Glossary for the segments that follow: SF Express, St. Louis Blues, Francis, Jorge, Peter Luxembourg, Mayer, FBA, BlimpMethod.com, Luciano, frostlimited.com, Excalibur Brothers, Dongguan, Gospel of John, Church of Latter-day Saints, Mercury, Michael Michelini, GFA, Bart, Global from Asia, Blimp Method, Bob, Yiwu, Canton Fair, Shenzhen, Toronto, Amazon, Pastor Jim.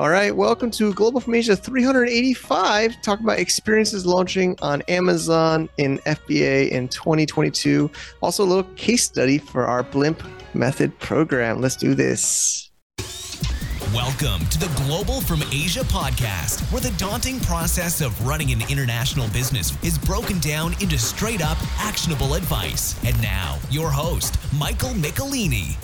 All right, welcome to Global from Asia 385, talking about experiences launching on Amazon in FBA in 2022. Also a little case study for our Blimp Method program. Let's do this. Welcome to the Global from Asia podcast, where the daunting process of running an international business is broken down into straight up actionable advice. And now, your host, Michael Michelini.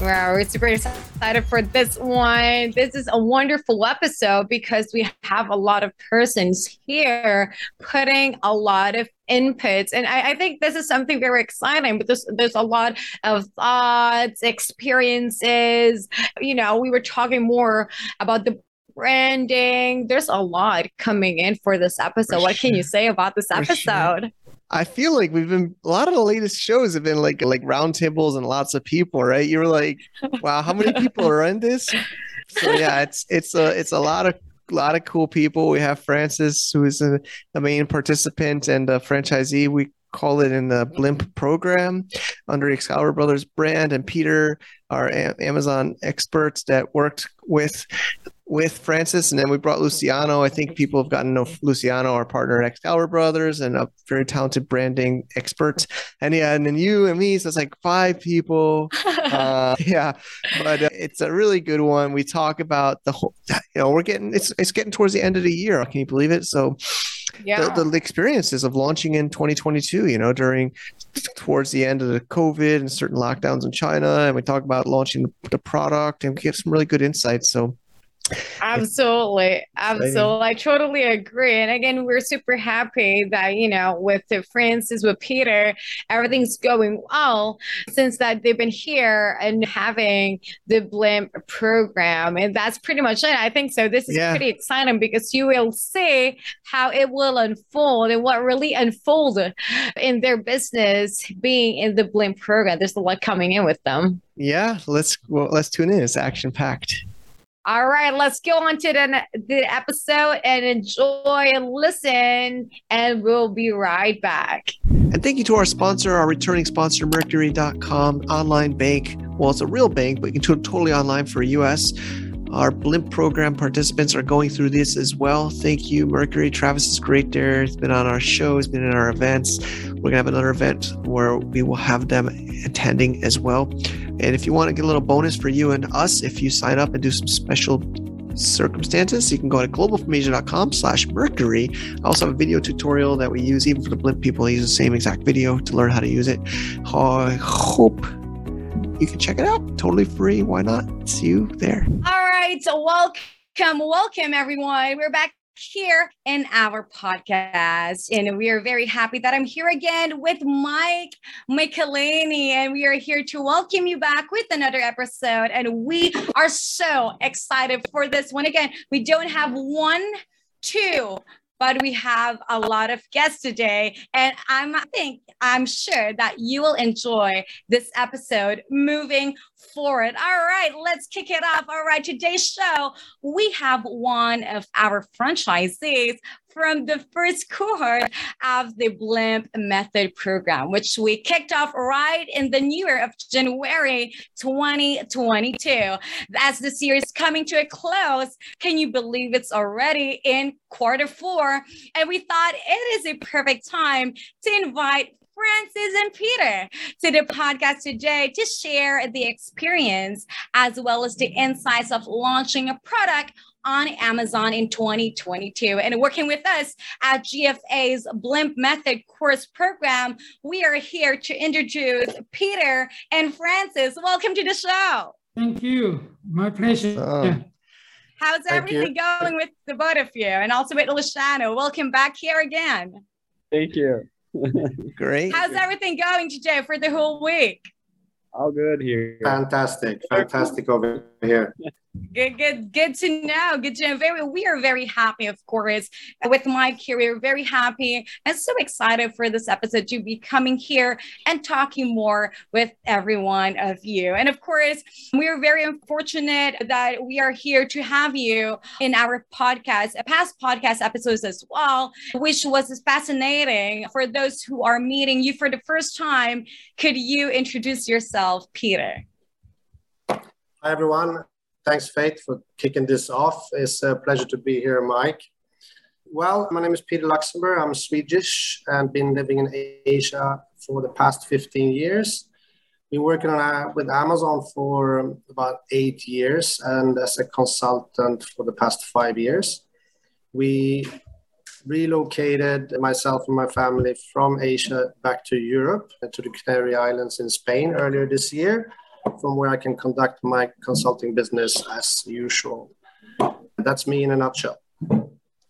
Wow, we're super excited for this one. This is a wonderful episode because we have a lot of persons here putting a lot of inputs. And I think this is something very exciting, but there's a lot of thoughts, experiences. You know, we were talking more about the branding. There's a lot coming in for this episode. What can you say about this episode? I feel like a lot of the latest shows have been like roundtables and lots of people, right? You were like, wow, how many people are in this? So yeah, it's a lot of cool people. We have Francis, who is the main participant and a franchisee. We call it in the Blimp program under Excalibur Brothers brand, and Peter, our Amazon experts that worked with Francis. And then we brought Luciano. I think people have gotten to know Luciano, our partner at Excalibur Brothers, and a very talented branding expert. And yeah, and then you and me, so it's like five people. But it's a really good one. We talk about the whole, it's getting towards the end of the year. Can you believe it? So yeah, the experiences of launching in 2022, towards the end of the COVID and certain lockdowns in China. And we talk about launching the product and we get some really good insights. So Absolutely. I totally agree. And again, we're super happy that, with Francis, with Peter, everything's going well since that they've been here and having the Blimp program. And that's pretty much it. I think so. This is pretty exciting because you will see how it will unfold and what really unfolded in their business being in the Blimp program. There's a lot coming in with them. Yeah. Let's tune in. It's action packed. All right, let's go on to the episode and enjoy and listen, and we'll be right back. And thank you to our sponsor, our returning sponsor, Mercury.com, online bank. Well, it's a real bank, but you can do it totally online for U.S. Our Blimp program participants are going through this as well. Thank you, Mercury. Travis is great there. He's been on our show. He's been in our events. We're going to have another event where we will have them attending as well. And if you want to get a little bonus for you and us, if you sign up and do some special circumstances, you can go to globalfromasia.com/Mercury. I also have a video tutorial that we use even for the Blimp people. I use the same exact video to learn how to use it. I hope you can check it out. Totally free. Why not? See you there. All right. So welcome everyone. We're back here in our podcast, and we are very happy that I'm here again with Mike Michelini, and we are here to welcome you back with another episode, and we are so excited for this one. Again, we don't have but we have a lot of guests today, and I'm sure that you will enjoy this episode moving forward. All right, let's kick it off. All right, today's show, we have one of our franchisees from the first cohort of the Blimp Method program, which we kicked off right in the new year of January 2022. As the series coming to a close, can you believe it's already in Q4? And we thought it is a perfect time to invite Francis and Peter to the podcast today to share the experience as well as the insights of launching a product on Amazon in 2022. And working with us at GFA's Blimp Method course program, we are here to introduce Peter and Francis. Welcome to the show. Thank you. My pleasure. How's everything going with the both of you? And also with Luciano, welcome back here again. Thank you. Great. How's everything going today for the whole week? All good here. Fantastic over here. Good to know. Good to know. We are very happy, of course, with Mike here. We are very happy and so excited for this episode to be coming here and talking more with every one of you. And of course, we are very unfortunate that we are here to have you in our podcast, past podcast episodes as well, which was fascinating for those who are meeting you for the first time. Could you introduce yourself, Peter? Hi, everyone. Thanks, Faith, for kicking this off. It's a pleasure to be here, Mike. Well, my name is Peter Luxembourg. I'm Swedish and been living in Asia for the past 15 years. Been working with Amazon for about 8 years and as a consultant for the past 5 years. We relocated myself and my family from Asia back to Europe and to the Canary Islands in Spain earlier this year, from where I can conduct my consulting business as usual. That's me in a nutshell.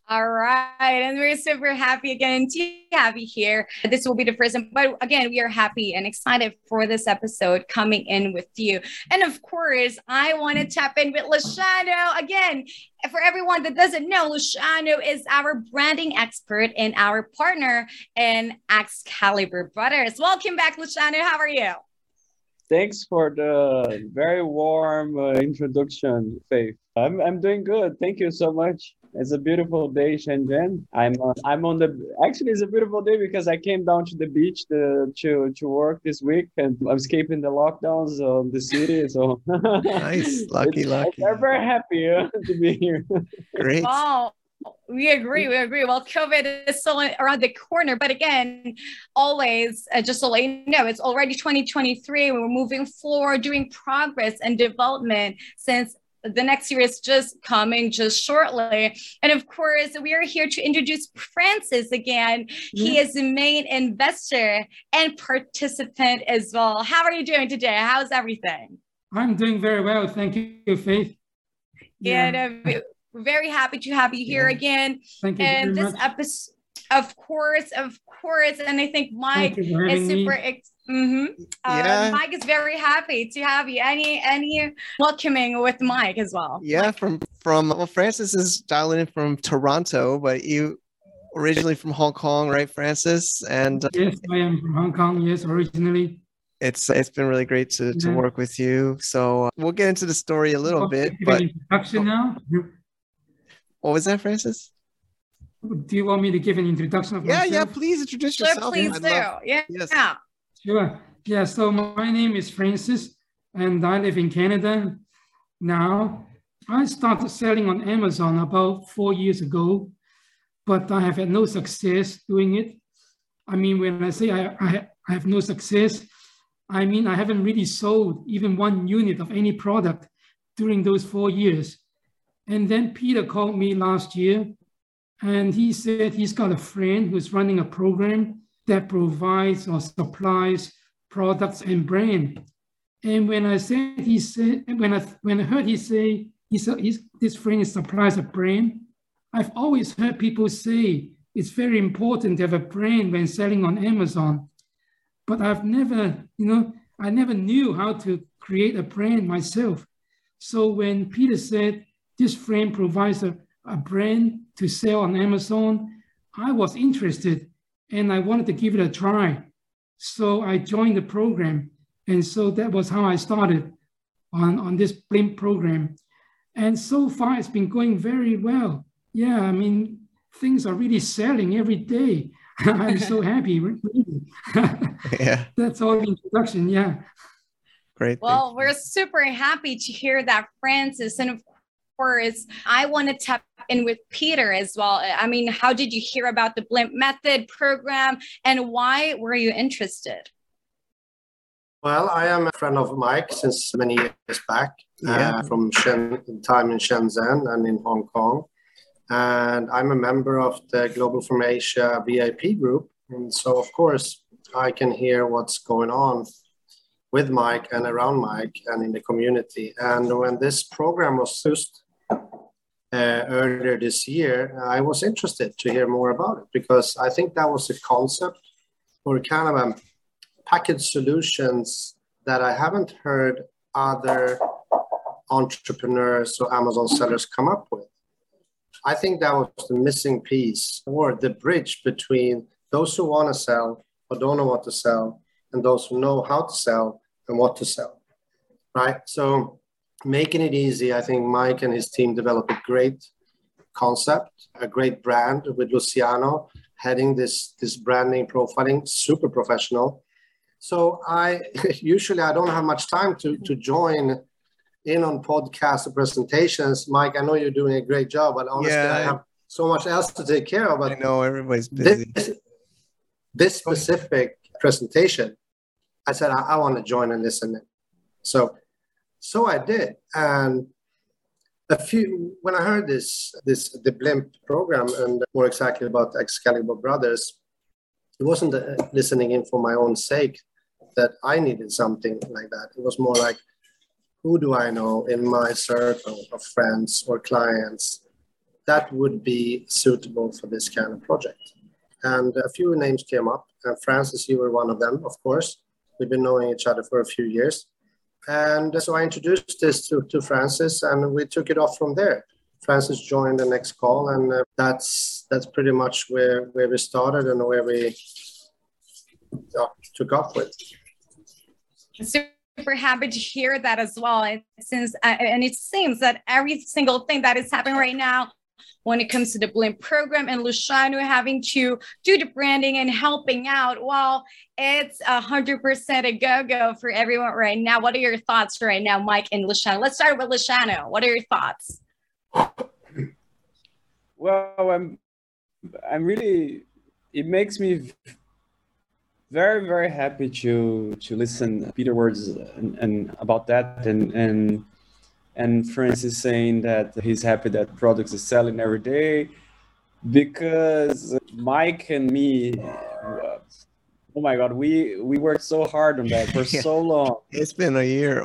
All right, and we're super happy again to have you here. This will be the first, but again, we are happy and excited for this episode coming in with you. And of course, I want to tap in with Luciano again. For everyone that doesn't know, Luciano is our branding expert and our partner in Excalibur Brothers. Welcome back, Luciano. How are you? Thanks for the very warm introduction, Faith. I'm doing good. Thank you so much. It's a beautiful day, Shenzhen. I'm on the, actually it's a beautiful day because I came down to the beach to work this week and I'm escaping the lockdowns of the city. So nice, lucky. I'm very happy to be here. Great. Wow. We agree. Well, COVID is still around the corner, but again, always just to let you know, it's already 2023. We're moving forward, doing progress and development since the next year is just coming just shortly. And of course, we are here to introduce Francis again. Yeah. He is the main investor and participant as well. How are you doing today? How's everything? I'm doing very well. Thank you, Faith. Yeah. We're very happy to have you here again. Thank you and very this much. Episode, of course. And I think Mike is super Mike is very happy to have you. Any welcoming with Mike as well. Yeah, Mike. Well, Francis is dialing in from Toronto, but you originally from Hong Kong, right, Francis? And yes, I am from Hong Kong, yes, originally. It's been really great to work with you. So we'll get into the story a little bit. But introduction now. What was that, Francis? Do you want me to give an introduction of myself? Yeah, please introduce yourself. Please do. Yeah. Sure. Yeah, so my name is Francis, and I live in Canada now. I started selling on Amazon about 4 years ago, but I have had no success doing it. I mean, when I say I have no success, I mean, I haven't really sold even one unit of any product during those 4 years. And then Peter called me last year, and he said he's got a friend who's running a program that provides or supplies products and brand. And when I heard he say this friend supplies a brand, I've always heard people say it's very important to have a brand when selling on Amazon, but I've never, I never knew how to create a brand myself. So when Peter said this friend provides a brand to sell on Amazon, I was interested and I wanted to give it a try. So I joined the program. And so that was how I started on this Blimp program. And so far it's been going very well. Yeah, I mean, things are really selling every day. I'm so happy. Really. Yeah. That's all the introduction. Yeah. Great. Well, we're super happy to hear that, Francis. And of course, I want to tap in with Peter as well. I mean, how did you hear about the Blimp Method program and why were you interested? Well, I am a friend of Mike since many years back, from time in Shenzhen and in Hong Kong. And I'm a member of the Global from Asia VIP group. And so, of course, I can hear what's going on with Mike and around Mike and in the community. And when this program was just earlier this year, I was interested to hear more about it because I think that was a concept or kind of a package solutions that I haven't heard other entrepreneurs or Amazon sellers come up with. I think that was the missing piece or the bridge between those who want to sell or don't know what to sell and those who know how to sell and what to sell, right? So making it easy, I think Mike and his team developed a great concept, a great brand with Luciano heading this branding, profiling, super professional. So I usually don't have much time to join in on podcasts or presentations. Mike, I know you're doing a great job, but honestly, yeah, I have so much else to take care of. But I know everybody's busy. This specific presentation, I said, I want to join and listen in. So I did. And when I heard the Blimp program, and more exactly about Excalibur Brothers, it wasn't listening in for my own sake that I needed something like that. It was more like, who do I know in my circle of friends or clients that would be suitable for this kind of project? And a few names came up. Francis, you were one of them, of course. We've been knowing each other for a few years. And so I introduced this to Francis, and we took it off from there. Francis joined the next call, and that's pretty much where we started and where we took off with. Super happy to hear that as well. And it seems that every single thing that is happening right now when it comes to the Blimp program and Luciano having to do the branding and helping out, well, it's 100% a go-go for everyone right now. What are your thoughts right now, Mike and Luciano? Let's start with Luciano. What are your thoughts? Well, I'm really, it makes me very, very happy to listen to Peter's words and about that and Francis saying that he's happy that products are selling every day, because Mike and me, oh my God, we worked so hard on that for so long. It's been over a year.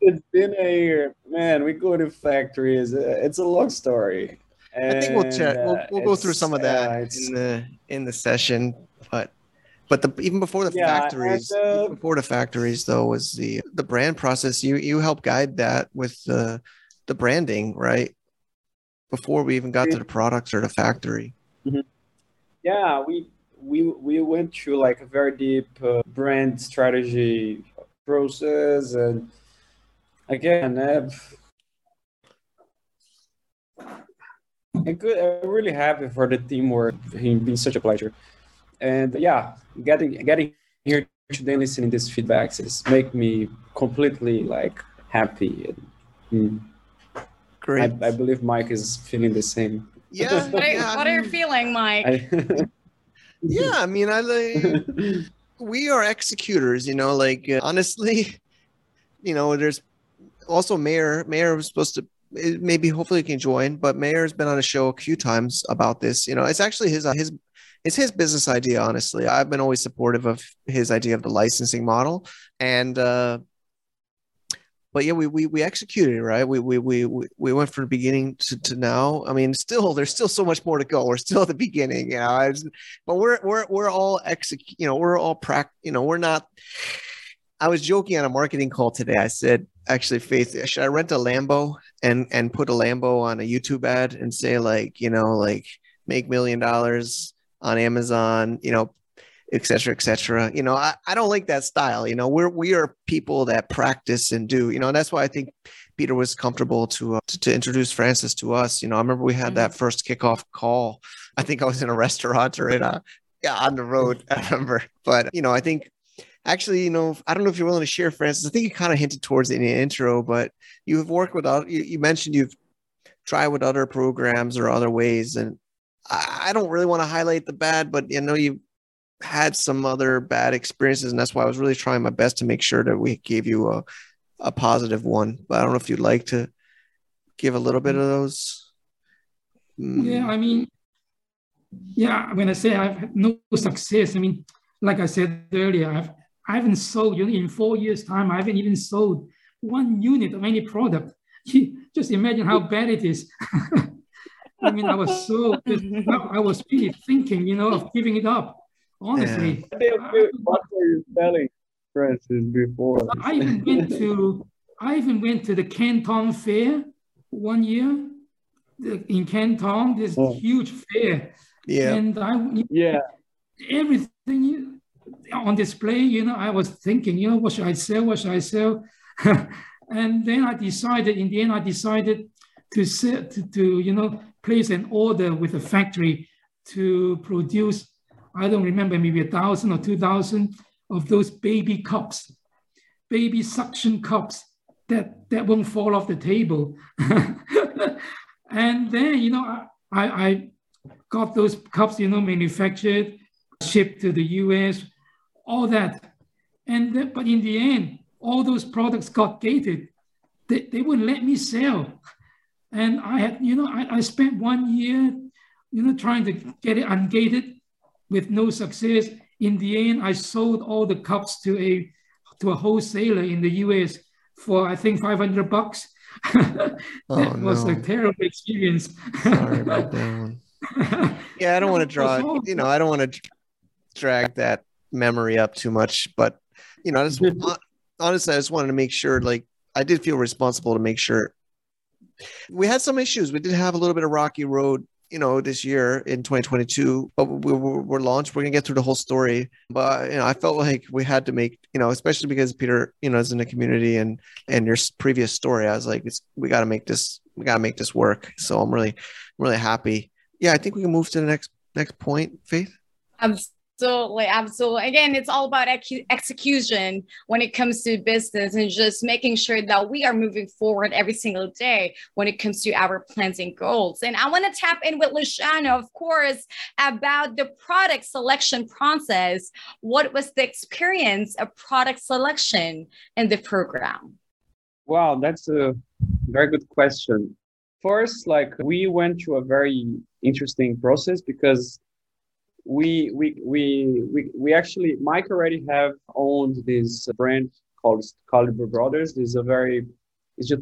It's been a year, man. We go to factories. It's a long story. And I think we'll go through some of that in the session, but even before the factories, though, was the brand process. You helped guide that with the branding, right? Before we even got to the products or the factory. Mm-hmm. Yeah, we went through like a very deep brand strategy process, and again, I'm really happy for the teamwork. It's been such a pleasure. And yeah, getting here today, listening to these feedbacks is make me completely like happy. Great. I believe Mike is feeling the same. Yeah. What are you feeling, Mike? We are executors, you know, like honestly, you know, there's also Mayer was supposed to, maybe hopefully he can join, but Mayer's been on a show a few times about this. You know, it's actually his business idea, honestly. I've been always supportive of his idea of the licensing model, and but yeah, we executed it, right? We went from the beginning to now. I mean, there's still so much more to go. We're still at the beginning, you know. But we're all we're not. I was joking on a marketing call today. I said, actually, Faith, should I rent a Lambo and put a Lambo on a YouTube ad and say like, you know, like make $1 million on Amazon, you know, et cetera, et cetera. You know, I don't like that style. You know, we are people that practice and do, you know, and that's why I think Peter was comfortable to introduce Francis to us. You know, I remember we had that first kickoff call. I think I was in a restaurant or on the road, I remember. But, you know, I think actually, you know, I don't know if you're willing to share, Francis. I think you kind of hinted towards it in the intro, but you've worked with, you mentioned you've tried with other programs or other ways, and I don't really want to highlight the bad, but I know you had some other bad experiences, and that's why I was really trying my best to make sure that we gave you a positive one. But I don't know if you'd like to give a little bit of those. Yeah, I mean, yeah, when I say I've had no success, I mean, like I said earlier, I haven't sold, you know, in 4 years' time, I haven't even sold one unit of any product. Just imagine how bad it is. I mean, I was really thinking, you know, of giving it up, honestly. What were you selling, Francis, before? I even went to the Canton Fair one year in Canton, this huge fair. Yeah. And everything on display, you know, I was thinking, you know, what should I sell? And then I decided to you know, place an order with a factory to produce, I don't remember, maybe 1,000 or 2,000 of those baby cups. baby suction cups that won't fall off the table. And then, you know, I got those cups, you know, manufactured, shipped to the US, all that. And then, but in the end, all those products got gated. They wouldn't let me sell. And I had, you know, I spent 1 year, you know, trying to get it ungated with no success. In the end, I sold all the cups to a wholesaler in the US for, I think, $500. That was a terrible experience. Sorry about that one. Yeah, I don't want to drag that memory up too much, but you know, honestly, I just wanted to make sure, like, I did feel responsible to make sure. We had some issues. We did have a little bit of rocky road, you know, this year in 2022, but we're launched. We're going to get through the whole story. But, you know, I felt like we had to make, you know, especially because Peter, you know, is in the community and your previous story, I was like, we got to make this work. So I'm really happy. Yeah. I think we can move to the next point, Faith. Absolutely. Again, it's all about execution when it comes to business and just making sure that we are moving forward every single day when it comes to our plans and goals. And I want to tap in with Luciano, of course, about the product selection process. What was the experience of product selection in the program? Wow, that's a very good question. First, like, we went through a very interesting process because we actually, Mike already have owned this brand called Excalibur Brothers. This is a very, it's a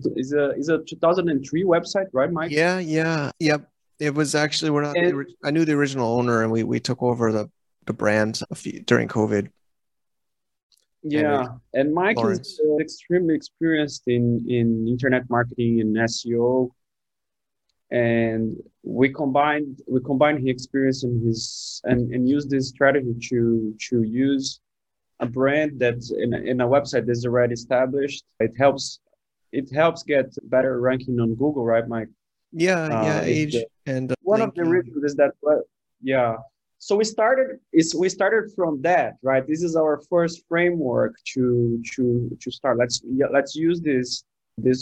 2003 website, right, Mike? Yep. It was actually, I knew the original owner, and we took over the brand during COVID. Yeah, and Mike Lawrence is extremely experienced in internet marketing and SEO. And we combined his experience and used this strategy to use a brand that's in a website that's already established. It helps get better ranking on Google, right, Mike? One of the reasons is that so we started from that, right? This is our first framework to start. Let's use this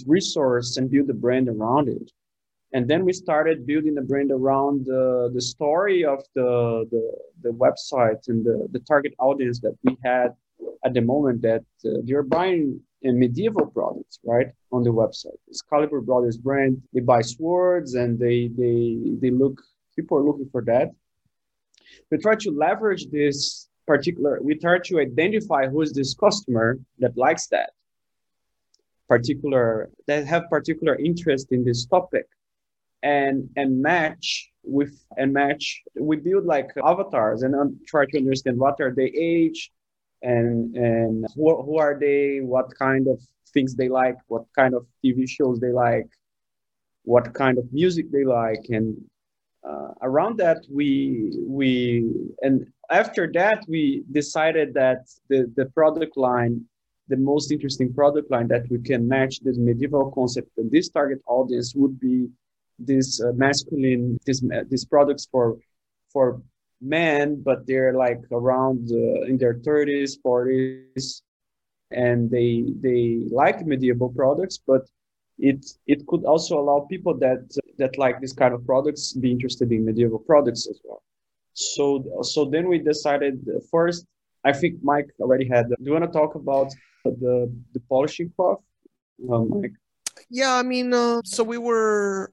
resource and build a brand around it. And then we started building the brand around the story of the website and the target audience that we had at the moment, that they're buying medieval products, right, on the website. Excalibur Brothers brand, they buy swords, and people are looking for that. We try to leverage this we try to identify who is this customer that likes that particular interest in this topic. We build like avatars and try to understand what are their age and who are they, what kind of things they like, what kind of TV shows they like, what kind of music they like, and around that we decided that the product line, the most interesting product line that we can match this medieval concept and this target audience would be these masculine, these products for men, but they're like around in their 30s, 40s, and they like medieval products. But it could also allow people that like this kind of products be interested in medieval products as well. So then we decided first. I think Mike already had. Do you want to talk about the polishing cloth, Mike? Yeah, I mean, so we were.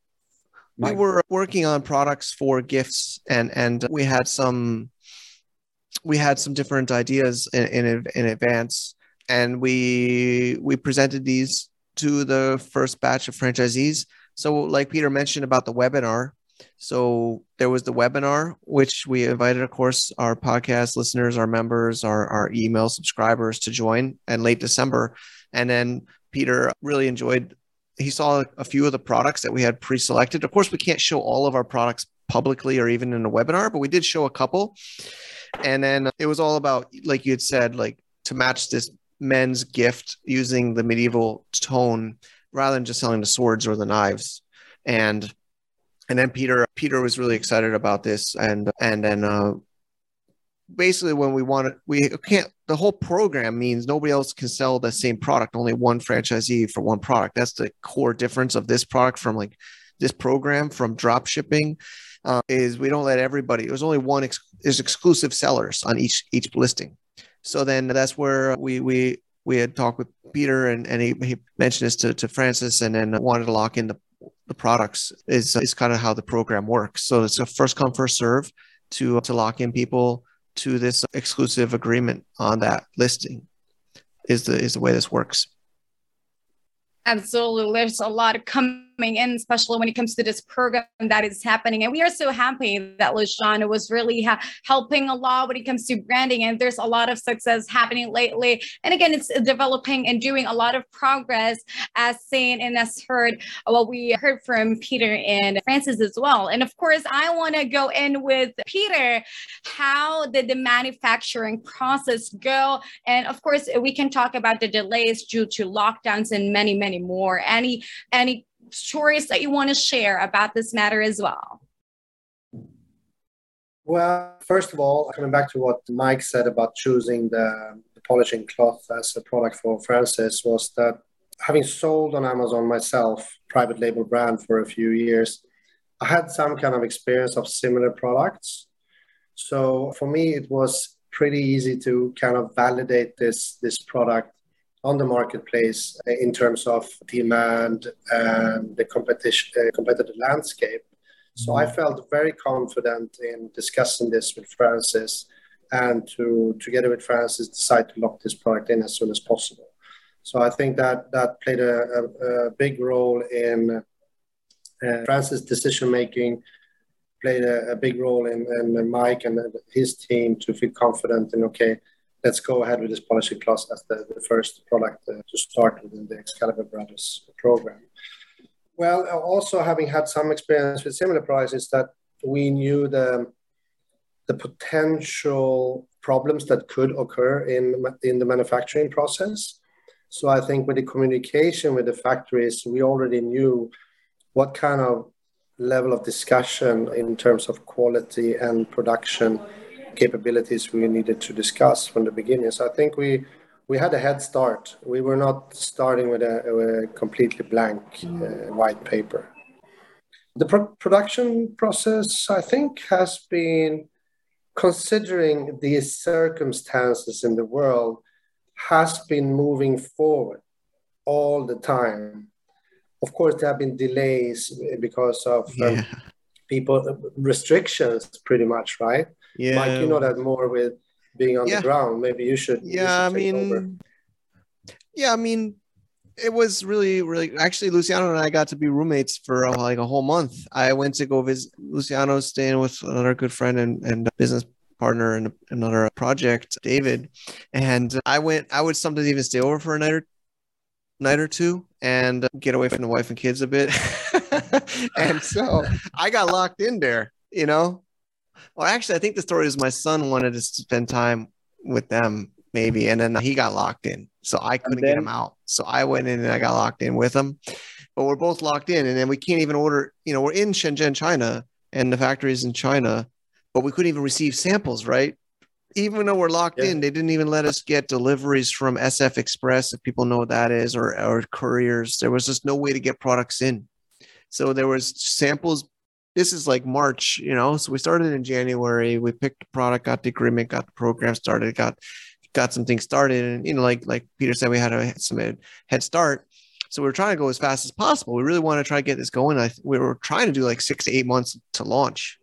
We were working on products for gifts, and we had some different ideas in advance, and we presented these to the first batch of franchisees. So, like Peter mentioned about the webinar, so there was the webinar, which we invited, of course, our podcast listeners, our members, our email subscribers to join in late December, and then Peter really enjoyed. He saw a few of the products that we had pre-selected. Of course, we can't show all of our products publicly or even in a webinar, but we did show a couple. And then it was all about, like you had said, like to match this men's gift using the medieval tone rather than just selling the swords or the knives. And then Peter was really excited about this. And then basically when we want to, we can't, the whole program means nobody else can sell the same product, only one franchisee for one product. That's the core difference of this product from like this program from drop shipping, is we don't let everybody, there's only one, there's exclusive sellers on each listing. So then that's where we had talked with Peter, and he mentioned this to Francis, and then wanted to lock in the products is kind of how the program works. So it's a first come, first serve to lock in people to this exclusive agreement on that listing is the way this works. Absolutely. There's a lot coming in, especially when it comes to this program that is happening. And we are so happy that Luciano was really helping a lot when it comes to branding. And there's a lot of success happening lately. And again, it's developing and doing a lot of progress, as seen and as heard, what we heard from Peter and Francis as well. And of course, I want to go in with Peter. How did the manufacturing process go? And of course, we can talk about the delays due to lockdowns and many, many more. Any stories that you want to share about this matter as well? Well, first of all, coming back to what Mike said about choosing the polishing cloth as a product for Francis, was that having sold on Amazon myself, private label brand for a few years, I had some kind of experience of similar products. So for me, it was pretty easy to kind of validate this product on the marketplace in terms of demand and the competitive landscape. So I felt very confident in discussing this with Francis, and together with Francis decide to lock this product in as soon as possible. So I think that played a big role in Francis' decision-making, played a big role in Mike and his team to feel confident in, okay, let's go ahead with this polishing cloth as the first product to start within the Excalibur Brothers program. Well, also having had some experience with similar products, is that we knew the potential problems that could occur in the manufacturing process. So I think with the communication with the factories, we already knew what kind of level of discussion in terms of quality and production capabilities we needed to discuss from the beginning. So I think we had a head start. We were not starting with a completely blank white paper. The production process, I think, has been, considering the circumstances in the world, has been moving forward all the time. Of course, there have been delays because of people, restrictions pretty much, right? Yeah. Mike, you know that more with being on the ground. Maybe you should. Yeah, you should I mean, it was really, really. Actually, Luciano and I got to be roommates for like a whole month. I went to go visit Luciano, staying with another good friend and business partner in another project, David. And I went. I would sometimes even stay over for a night or two and get away from the wife and kids a bit. And so I got locked in there, you know. Well, actually, I think the story is my son wanted to spend time with them, maybe. And then he got locked in. So I couldn't get him out. So I went in and I got locked in with him. But we're both locked in. And then we can't even order. You know, we're in Shenzhen, China, and the factory is in China. But we couldn't even receive samples, right? Even though we're locked in, they didn't even let us get deliveries from SF Express, if people know what that is, or couriers. There was just no way to get products in. So there was samples. This is like March, you know, so we started in January, we picked the product, got the agreement, got the program started, got some things started. And, you know, like Peter said, we had some head start. So we were trying to go as fast as possible. We really want to try to get this going. We were trying to do like 6 to 8 months to launch.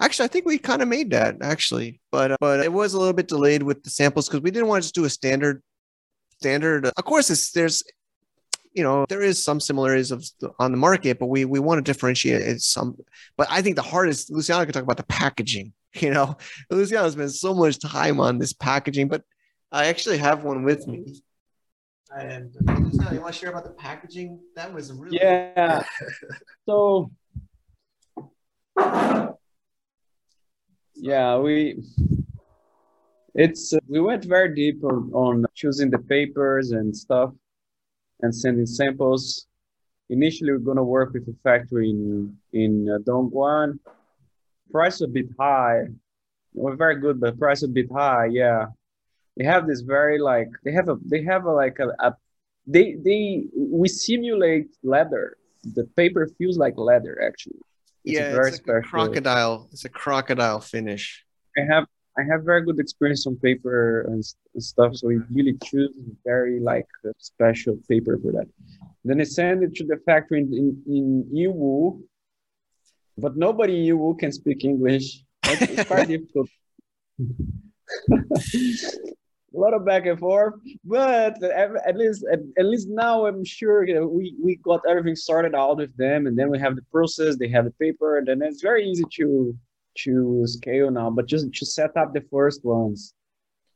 Actually, I think we kind of made that actually, but it was a little bit delayed with the samples because we didn't want to just do a standard. Of course, you know, there is some similarities on the market, but we want to differentiate it some. But I think the hardest, Luciano can talk about the packaging, you know. Luciano spends so much time on this packaging, but I actually have one with me. And Luciano, you want to share about the packaging? That was really... Yeah. So, yeah, we went very deep on choosing the papers and stuff, and sending samples. Initially, we're gonna work with a factory in Dongguan. Price a bit high, We're very good, but price a bit high. Yeah, they have this very like we simulate leather. The paper feels like leather actually. It's very special. Crocodile. It's a crocodile finish. I have very good experience on paper and stuff. So we really choose very like special paper for that. Then I send it to the factory in Yiwu, but nobody in Yiwu can speak English. It's quite difficult. A lot of back and forth, but at least now I'm sure we got everything sorted out with them, and then we have the process. They have the paper, and then it's very easy to scale now. But just to set up the first ones,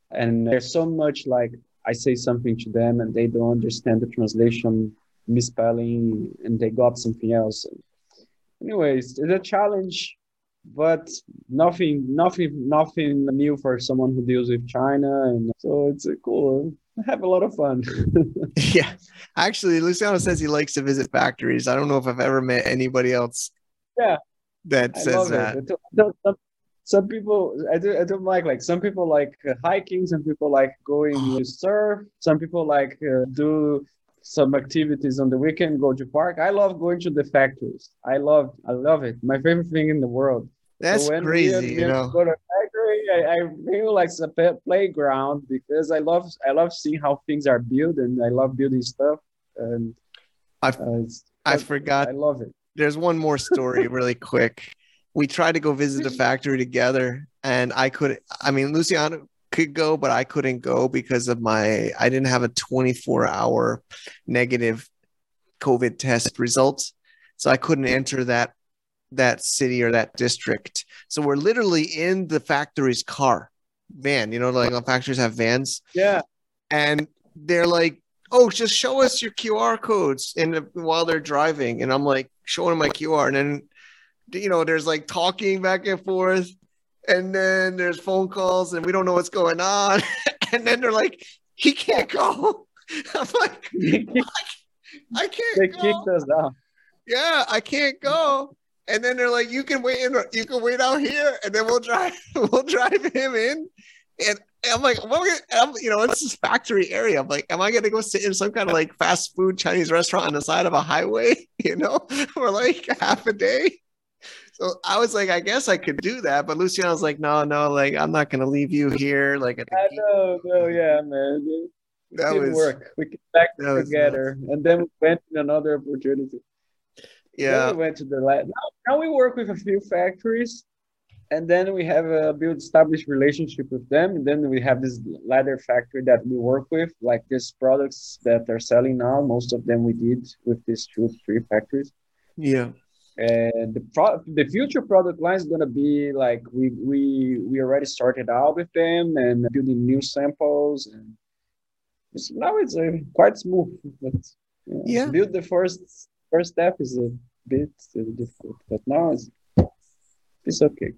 and there's so much like I say something to them, and they don't understand the translation, misspelling, and they got something else. Anyways, it's a challenge. But nothing new for someone who deals with China, and so it's cool. I have a lot of fun. Yeah, actually, Luciano says he likes to visit factories. I don't know if I've ever met anybody else. Yeah, that says that. Some people, I don't like some people like hiking, some people like going to surf, some people like do some activities on the weekend, go to park. I love going to the factories. I love it. My favorite thing in the world. That's so crazy, you know. Go to factory, I feel like it's a playground because I love seeing how things are built, and I love building stuff. And I forgot. I love it. There's one more story really quick. We tried to go visit the factory together, and Luciano could go, but I couldn't go because of I didn't have a 24-hour negative COVID test result. So I couldn't enter that city or that district. So we're literally in the factory's van, like all factories have vans. Yeah. And they're like, oh, just show us your QR codes while they're driving. And I'm like showing my QR, and then, there's like talking back and forth. And then there's phone calls, and we don't know what's going on. And then they're like, he can't go. I'm like, I can't go. They kicked us out. Yeah, I can't go. And then they're like, you can wait out here, and then we'll drive him in. And I'm like, well, it's this factory area. I'm like, am I going to go sit in some kind of like fast food Chinese restaurant on the side of a highway, for like half a day? So I was like, I guess I could do that, but Luciano was like, no, like I'm not gonna leave you here. Like I know, yeah, man. It didn't work. We came back together, and then we went to another opportunity. Yeah, then we went to the last. Now we work with a few factories, and then we have a established relationship with them, and then we have this leather factory that we work with, like these products that are selling now. Most of them we did with these 2-3 factories. Yeah. And the future product line is going to be like we already started out with them and building new samples, and now it's quite smooth. But to build the first step is a bit difficult, but now it's okay.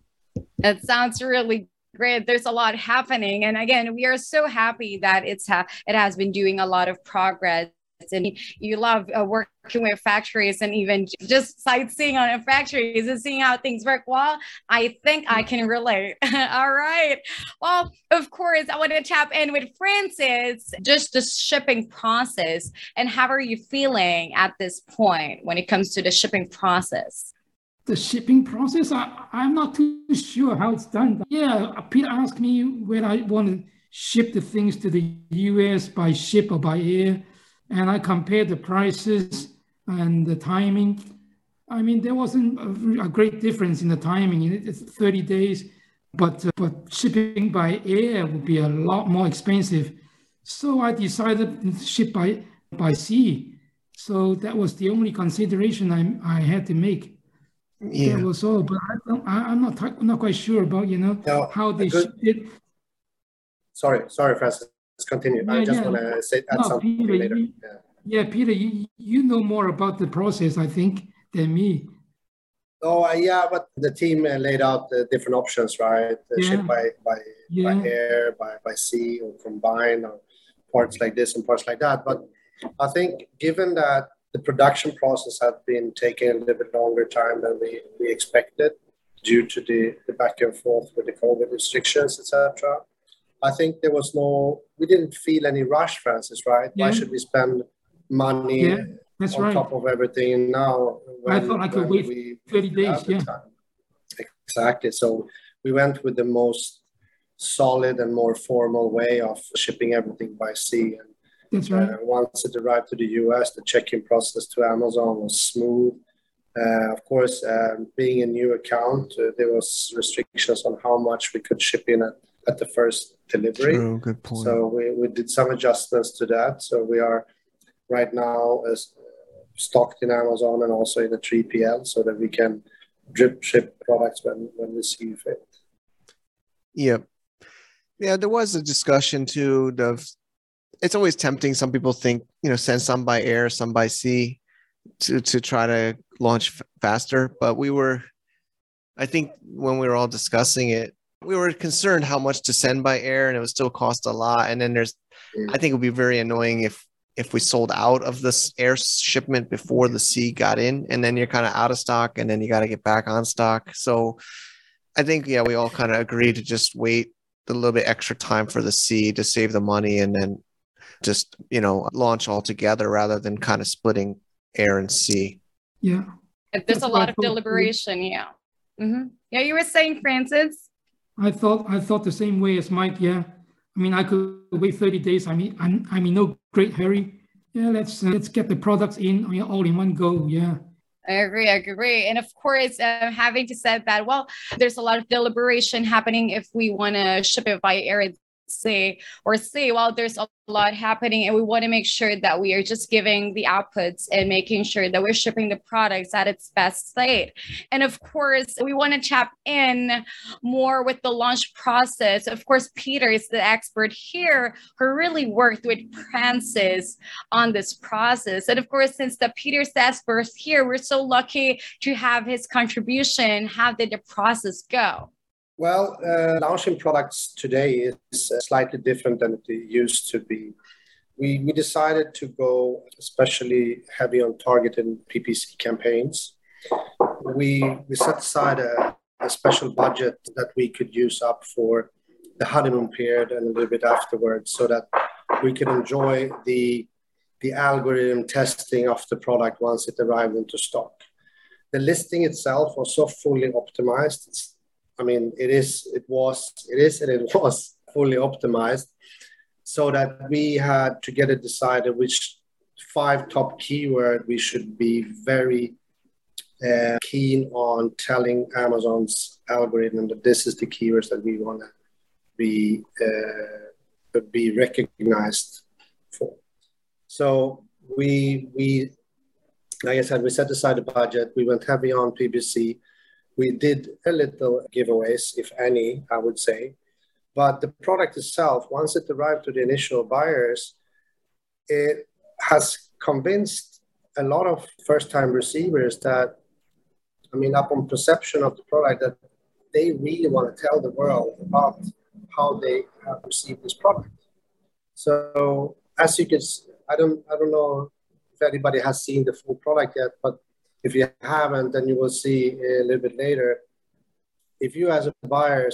That sounds really great. There's a lot happening, and again, we are so happy that it has been doing a lot of progress. And you love working with factories, and even just sightseeing on factories and seeing how things work. Well, I think I can relate. All right. Well, of course, I want to tap in with Francis, just the shipping process. And how are you feeling at this point when it comes to the shipping process? The shipping process? I'm not too sure how it's done. Yeah, Peter asked me when I want to ship the things to the US by ship or by air. And I compared the prices and the timing. I mean, there wasn't a great difference in the timing. It's 30 days, but shipping by air would be a lot more expensive. So I decided to ship by sea. So that was the only consideration I had to make. Yeah, that was all. But I'm not quite sure about how they ship it. Sorry, Francis. Continue. Yeah, I just want to say something later. Peter, you know more about the process, I think, than me. Oh, but the team laid out the different options, right? Ship by air, by sea, or combine, or parts like this and parts like that. But I think given that the production process had been taking a little bit longer time than we expected, due to the back and forth with the COVID restrictions, etc. I think there was no, we didn't feel any rush, Francis, right? Yeah. Why should we spend money on top of everything now? I thought I could wait 30 days, Exactly. So we went with the most solid and more formal way of shipping everything by sea. And once it arrived to the US, the check-in process to Amazon was smooth. Of course, being a new account, there was restrictions on how much we could ship in at the first delivery. True, good point. So we did some adjustments to that. So we are right now stocked in Amazon and also in the 3PL so that we can drip ship products when we see fit. Yep. Yeah, there was a discussion too. It's always tempting. Some people think, send some by air, some by sea to try to launch faster. But I think when we were all discussing it, we were concerned how much to send by air, and it would still cost a lot. And then I think it would be very annoying if we sold out of this air shipment before the sea got in, and then you're kind of out of stock, and then you got to get back on stock. So I think, we all kind of agreed to just wait a little bit extra time for the sea to save the money and then just, launch all together rather than kind of splitting air and sea. Yeah. There's a lot of deliberation. Yeah. Mm-hmm. Yeah. You were saying, Francis? I thought the same way as Mike. Yeah. I mean, I could wait 30 days. I mean, I'm in no great hurry. Yeah, let's get the products in all in one go. Yeah. I agree. And of course, having to said that, well, there's a lot of deliberation happening if we want to ship it by air and sea or sea. Well, there's a lot happening, and we want to make sure that we are just giving the outputs and making sure that we're shipping the products at its best state. And of course, we want to tap in more with the launch process. Of course, Peter is the expert here who really worked with Francis on this process. And of course, since Peter's the expert here, we're so lucky to have his contribution. How did the process go? Well, launching products today is slightly different than it used to be. We decided to go especially heavy on targeted PPC campaigns. We set aside a special budget that we could use up for the honeymoon period and a little bit afterwards so that we could enjoy the algorithm testing of the product once it arrived into stock. The listing itself was so fully optimized. It was fully optimized so that we had together decided which 5 top keywords we should be very keen on telling Amazon's algorithm that this is the keywords that we want to be recognized for. So we, like I said, we set aside a budget. We went heavy on PPC. We did a little giveaways, if any, I would say. But the product itself, once it arrived to the initial buyers, it has convinced a lot of first-time receivers upon perception of the product, that they really want to tell the world about how they have received this product. So as you can see, I don't know if anybody has seen the full product yet, but if you haven't, then you will see a little bit later. If you as a buyer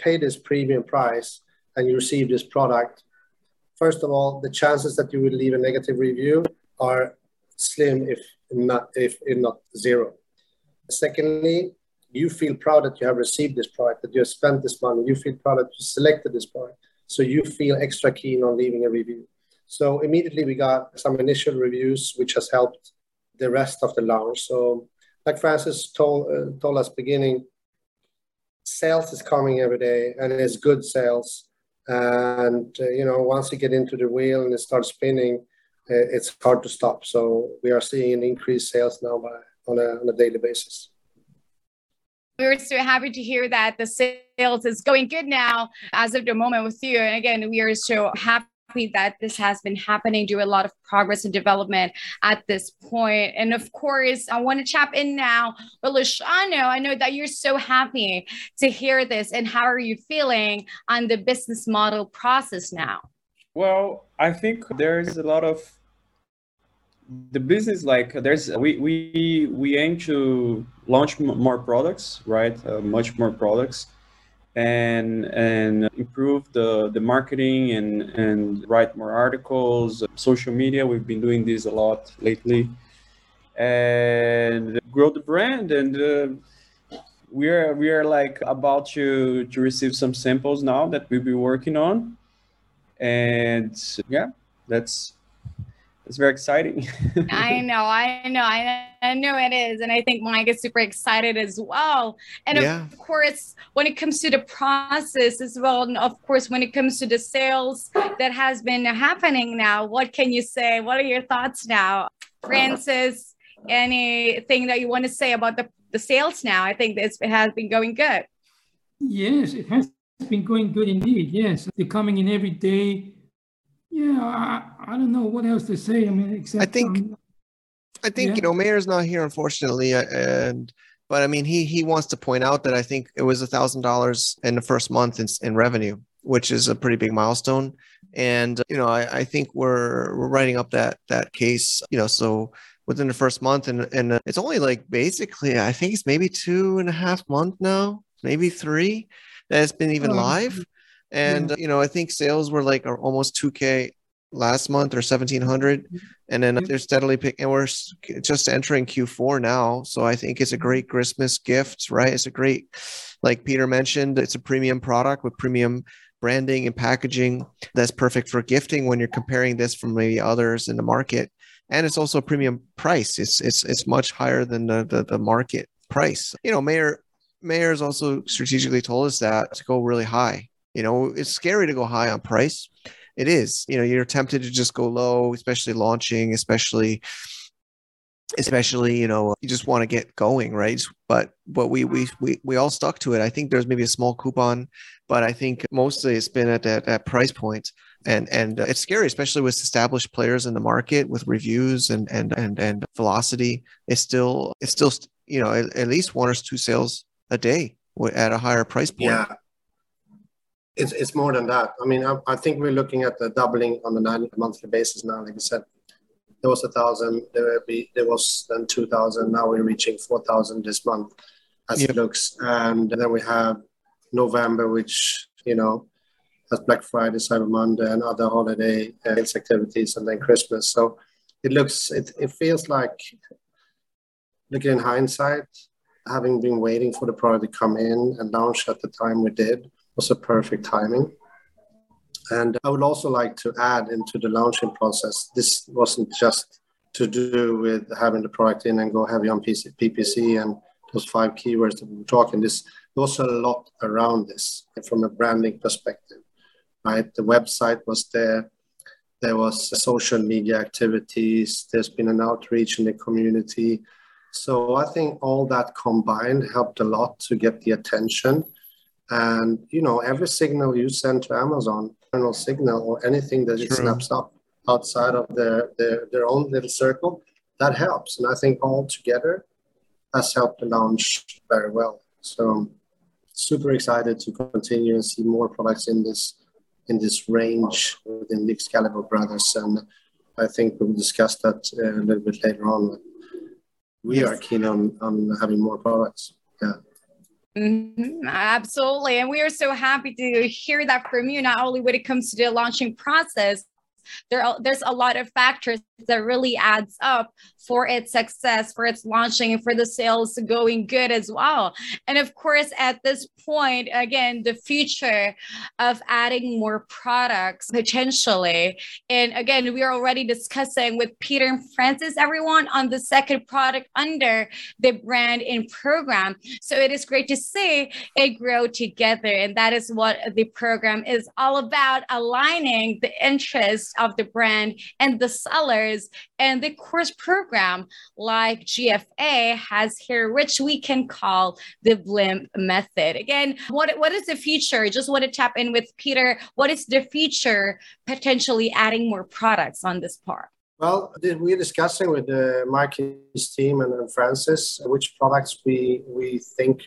pay this premium price and you receive this product, first of all, the chances that you will leave a negative review are slim, if not zero. Secondly, you feel proud that you have received this product, that you have spent this money. You feel proud that you selected this product. So you feel extra keen on leaving a review. So immediately we got some initial reviews, which has helped the rest of the launch. So like Francis told us beginning, sales is coming every day, and it's good sales. And, once you get into the wheel and it starts spinning, it's hard to stop. So we are seeing an increased sales now on a daily basis. We were so happy to hear that the sales is going good now as of the moment with you. And again, we are so happy that this has been happening, do a lot of progress and development at this point. And of course, I want to tap in now with Luciano. I know that you're so happy to hear this. And how are you feeling on the business model process now? Well, I think there's a lot of the business, we aim to launch more products, right? Much more products, and improve the marketing and write more articles. Social media, we've been doing this a lot lately, and grow the brand. And we are like about to receive some samples now that we'll be working on, and yeah, it's very exciting. I know it is, and I think Mike is super excited as well. And yeah, of course, when it comes to the process as well, and of course, when it comes to the sales that has been happening now, what can you say? What are your thoughts now, Francis? Anything that you want to say about the sales now? I think it has been going good. Yes, it has been going good indeed. Yes, they're coming in every day. Yeah, I don't know what else to say. I mean, except I think yeah, you know, Mayer's not here, unfortunately, but I mean, he wants to point out that I think it was $1,000 in the first month in revenue, which is a pretty big milestone. And you know, I think we're writing up that case, you know, so within the first month, and it's only like basically, I think it's maybe 2.5 months now, maybe 3, that it's been even live. And, you know, I think sales were like almost 2K last month, or 1,700. And then they're steadily picking, and we're just entering Q4 now. So I think it's a great Christmas gift, right? It's a great, like Peter mentioned, it's a premium product with premium branding and packaging that's perfect for gifting when you're comparing this from maybe others in the market. And it's also a premium price. It's much higher than the market price. You know, Mayer's also strategically told us that to go really high. You know, it's scary to go high on price. It is, you know, you're tempted to just go low, especially launching, especially, you know, you just want to get going, right? But we all stuck to it. I think there's maybe a small coupon, but I think mostly it's been at that price point. And it's scary, especially with established players in the market with reviews and velocity. It's still, you know, at least 1 or 2 sales a day at a higher price point. Yeah. It's more than that. I mean, I think we're looking at the doubling on a monthly basis now. Like I said, there was 1,000, there was then 2,000. Now we're reaching 4,000 this month, as it looks. And then we have November, which, you know, has Black Friday, Cyber Monday, and other holiday activities, and then Christmas. So it feels like, looking in hindsight, having been waiting for the product to come in and launch at the time we did, was a perfect timing. And I would also like to add into the launching process, this wasn't just to do with having the product in and go heavy on PPC and those 5 keywords that we were talking. This, there was a lot around this from a branding perspective, right? The website was there. There was social media activities. There's been an outreach in the community. So I think all that combined helped a lot to get the attention. And, you know, every signal you send to Amazon, internal signal or anything that it snaps up outside of their own little circle, that helps. And I think all together has helped the launch very well. So super excited to continue and see more products in this range within the Excalibur Brothers. And I think we'll discuss that a little bit later on. We are keen on having more products. Yeah. Mm-hmm, absolutely. And we are so happy to hear that from you, not only when it comes to the launching process. There's a lot of factors that really adds up for its success, for its launching, and for the sales going good as well. And of course, at this point, again, the future of adding more products potentially. And again, we are already discussing with Peter and Francis, everyone, on the second product under the brand and program. So it is great to see it grow together. And that is what the program is all about, aligning the interests of the brand and the sellers, and the course program like GFA has here, which we can call the Blimp Method. Again, what is the future? Just want to tap in with Peter. What is the future, potentially adding more products on this part? Well, we're discussing with Mike, his team, and Francis, which products we think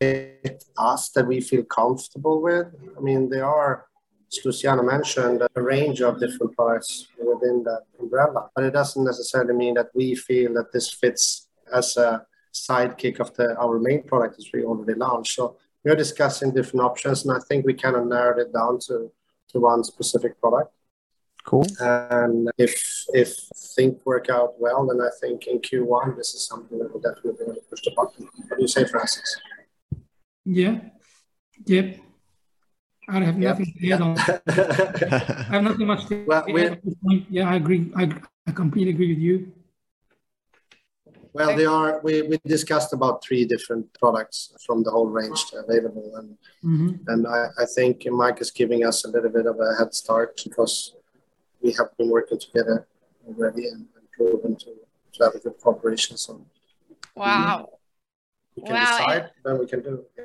fit us, that we feel comfortable with. I mean, there are, as Luciano mentioned, a range of different products within that umbrella, but it doesn't necessarily mean that we feel that this fits as a sidekick of our main product is we already launched. So we're discussing different options, and I think we kind of narrowed it down to one specific product. Cool. And if things work out well, then I think in Q1, this is something that will definitely push the button. What do you say, Francis? Yeah. Yep. I have nothing to add on. I have nothing much to add at this point. Yeah, I agree. I completely agree with you. Well, they are. We discussed about 3 different products from the whole range available, and I think Mike is giving us a little bit of a head start because we have been working together already and proven to have a good cooperation. So, wow, we can decide, then we can do. Yeah.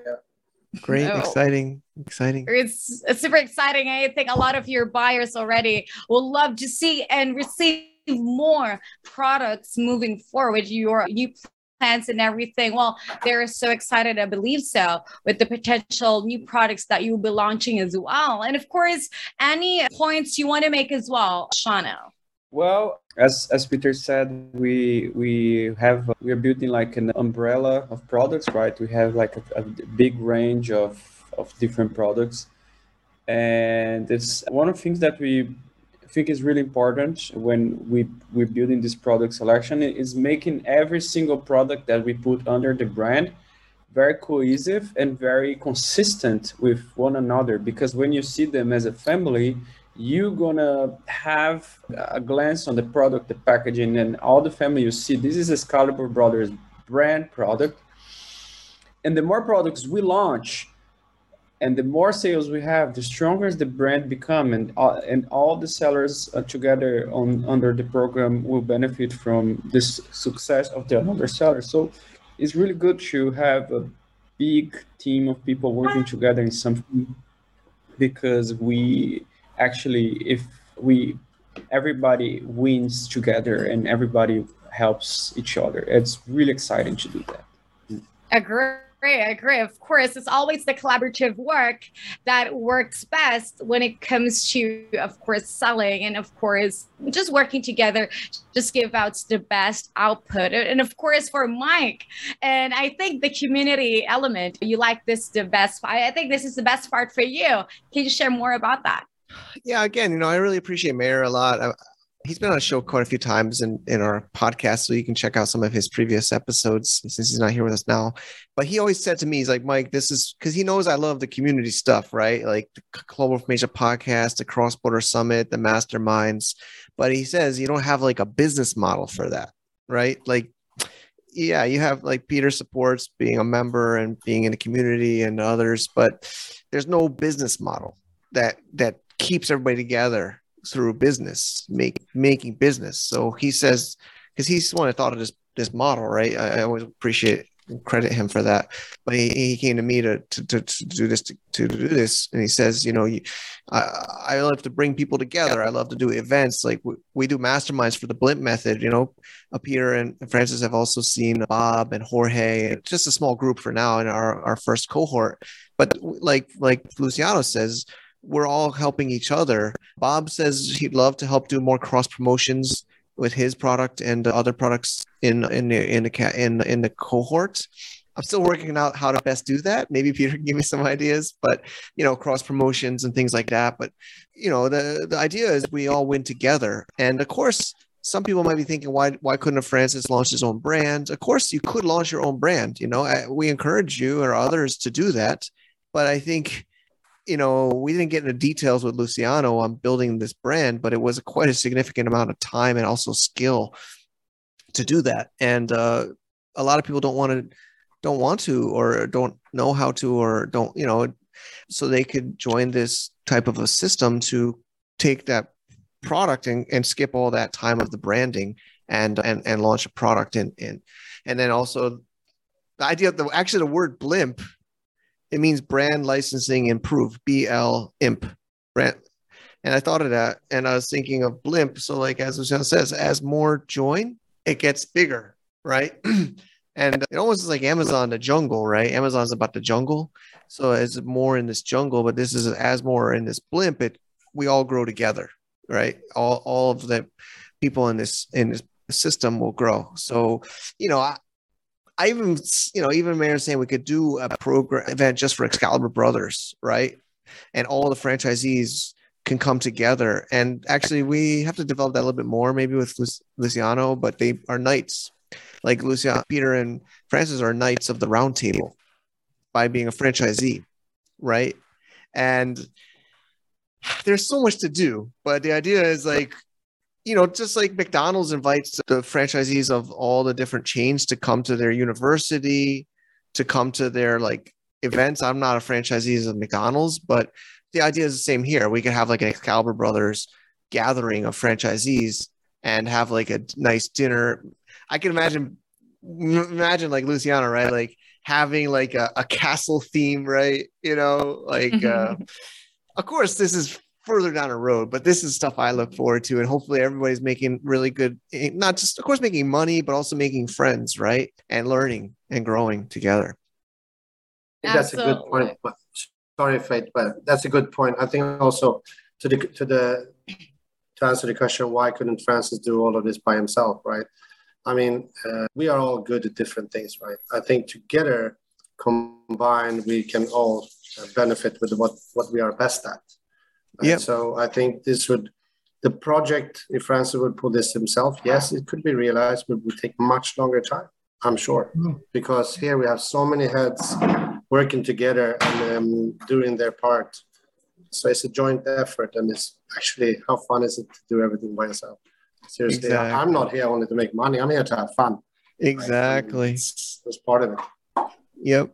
Great, exciting. It's super exciting. I think a lot of your buyers already will love to see and receive more products moving forward, your new plans and everything. Well, they're so excited, I believe so, with the potential new products that you'll be launching as well. And of course, any points you want to make as well, Shano? Well, as Peter said, we are building like an umbrella of products, right? We have like a big range of different products, and it's one of the things that we think is really important when we're building this product selection is making every single product that we put under the brand very cohesive and very consistent with one another, because when you see them as a family, you're gonna have a glance on the product, the packaging, and all the family. You see, this is Excalibur Brothers brand product. And the more products we launch and the more sales we have, the stronger the brand become, and all the sellers together under the program will benefit from this success of the other sellers. So it's really good to have a big team of people working together in something, because we actually, if everybody wins together and everybody helps each other, it's really exciting to do that. I agree. Of course, it's always the collaborative work that works best when it comes to, of course, selling and, of course, just working together, just give out the best output. And, of course, for Mike, and I think the community element, you like this the best. I think this is the best part for you. Can you share more about that? Yeah, again, I really appreciate Mayer a lot. He's been on the show quite a few times in our podcast, so you can check out some of his previous episodes since he's not here with us now. But he always said to me, he's like, Mike, this is because he knows I love the community stuff, right? Like the Global from Asia podcast, the Cross-Border Summit, the masterminds. But he says you don't have like a business model for that, right? Like, yeah, you have like Peter supports being a member and being in the community and others, but there's no business model that keeps everybody together through business, making business. So he says, because he's the one that thought of this model, right? I always appreciate and credit him for that. But he came to me to do this, and he says, I love to bring people together. I love to do events. Like we do masterminds for the Blimp Method. Peter and Francis have also seen Bob and Jorge, and just a small group for now in our first cohort. But like Luciano says, we're all helping each other. Bob says he'd love to help do more cross promotions with his product and other products in the cohort. I'm still working out how to best do that. Maybe Peter can give me some ideas, but cross promotions and things like that. But the idea is we all win together. And of course, some people might be thinking, why couldn't a Francis launch his own brand? Of course, you could launch your own brand. We encourage you or others to do that. But I think, we didn't get into details with Luciano on building this brand, but it was quite a significant amount of time and also skill to do that. And a lot of people don't want to, or don't know how to, or don't, so they could join this type of a system to take that product and skip all that time of the branding and launch a product. And then also the idea of the word blimp, it means brand licensing improved, BL imp, brand. And I thought of that, and I was thinking of blimp. So like, as Luciano says, as more join, it gets bigger, right? And it almost is like Amazon, the jungle, right? Amazon's about the jungle. So as more in this jungle, but this is as more in this blimp, we all grow together, right? All of the people in this system will grow. So, I even, you know, even Mayer saying we could do a program event just for Excalibur Brothers, right? And all the franchisees can come together. And actually, we have to develop that a little bit more, maybe with Luciano, but they are knights. Like Luciano, Peter, and Francis are knights of the round table by being a franchisee, right? And there's so much to do, but the idea is like, you know, just like McDonald's invites the franchisees of all the different chains to come to their university, to come to their like events. I'm not a franchisee of McDonald's, but the idea is the same here. We could have like an Excalibur Brothers gathering of franchisees and have like a nice dinner. I can imagine like Luciano, right? Like having like a castle theme, right? You know, like, of course this is further down the road, but this is stuff I look forward to, and hopefully everybody's making really good, not just of course making money, but also making friends, right? And learning and growing together. That's a good point. Sorry, Faith, but that's a good point. I think also to answer the question, why couldn't Francis do all of this by himself, right? I mean, we are all good at different things, right? I think together, combined, we can all benefit with what we are best at. Yeah. So I think this would, the project, if Francis would pull this himself, yes, it could be realized, but it would take much longer time, I'm sure, because here we have so many heads working together and doing their part. So it's a joint effort, and it's actually, how fun is it to do everything by yourself? Seriously, exactly. I'm not here only to make money. I'm here to have fun. Exactly. Right? It's part of it. Yep.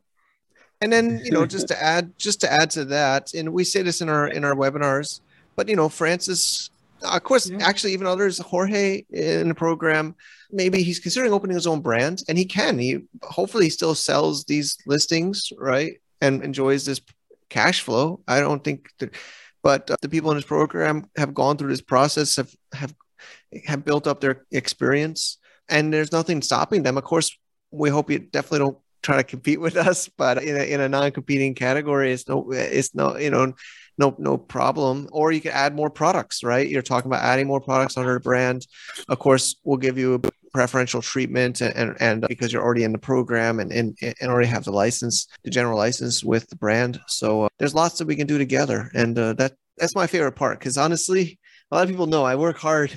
And then, you know, just to add to that, and we say this in our webinars, but, you know, Francis, of course, actually even others, Jorge in the program, maybe he's considering opening his own brand, and he can. He hopefully still sells these listings, right, and enjoys this cash flow. I don't think that, but the people in his program have gone through this process, have built up their experience, and there's nothing stopping them. Of course, we hope you definitely don't try to compete with us, but in a non-competing category, it's no problem. Or you can add more products, right? You're talking about adding more products under the brand. Of course, we'll give you a preferential treatment and because you're already in the program and already have the license, the general license with the brand. So there's lots that we can do together. And that's my favorite part, because honestly, a lot of people know I work hard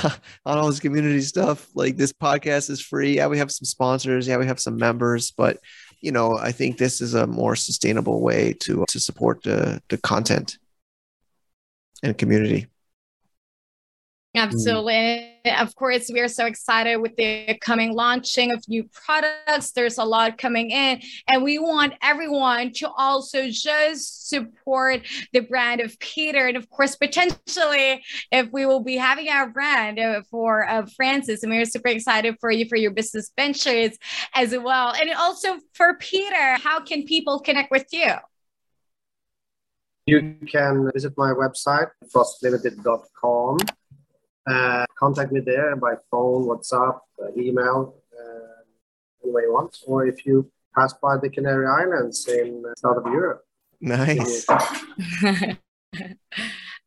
on all this community stuff. Like, this podcast is free. Yeah, we have some sponsors. Yeah, we have some members. But, you know, I think this is a more sustainable way to support the content and community. Absolutely. Of course, we are so excited with the upcoming launching of new products. There's a lot coming in, and we want everyone to also just support the brand of Peter. And of course, potentially, if we will be having our brand for Francis, and we're super excited for you, for your business ventures as well. And also for Peter, how can people connect with you? You can visit my website, frostlimited.com. Contact me there by phone, WhatsApp, email, any way you want. Or if you pass by the Canary Islands in south of Europe. Nice.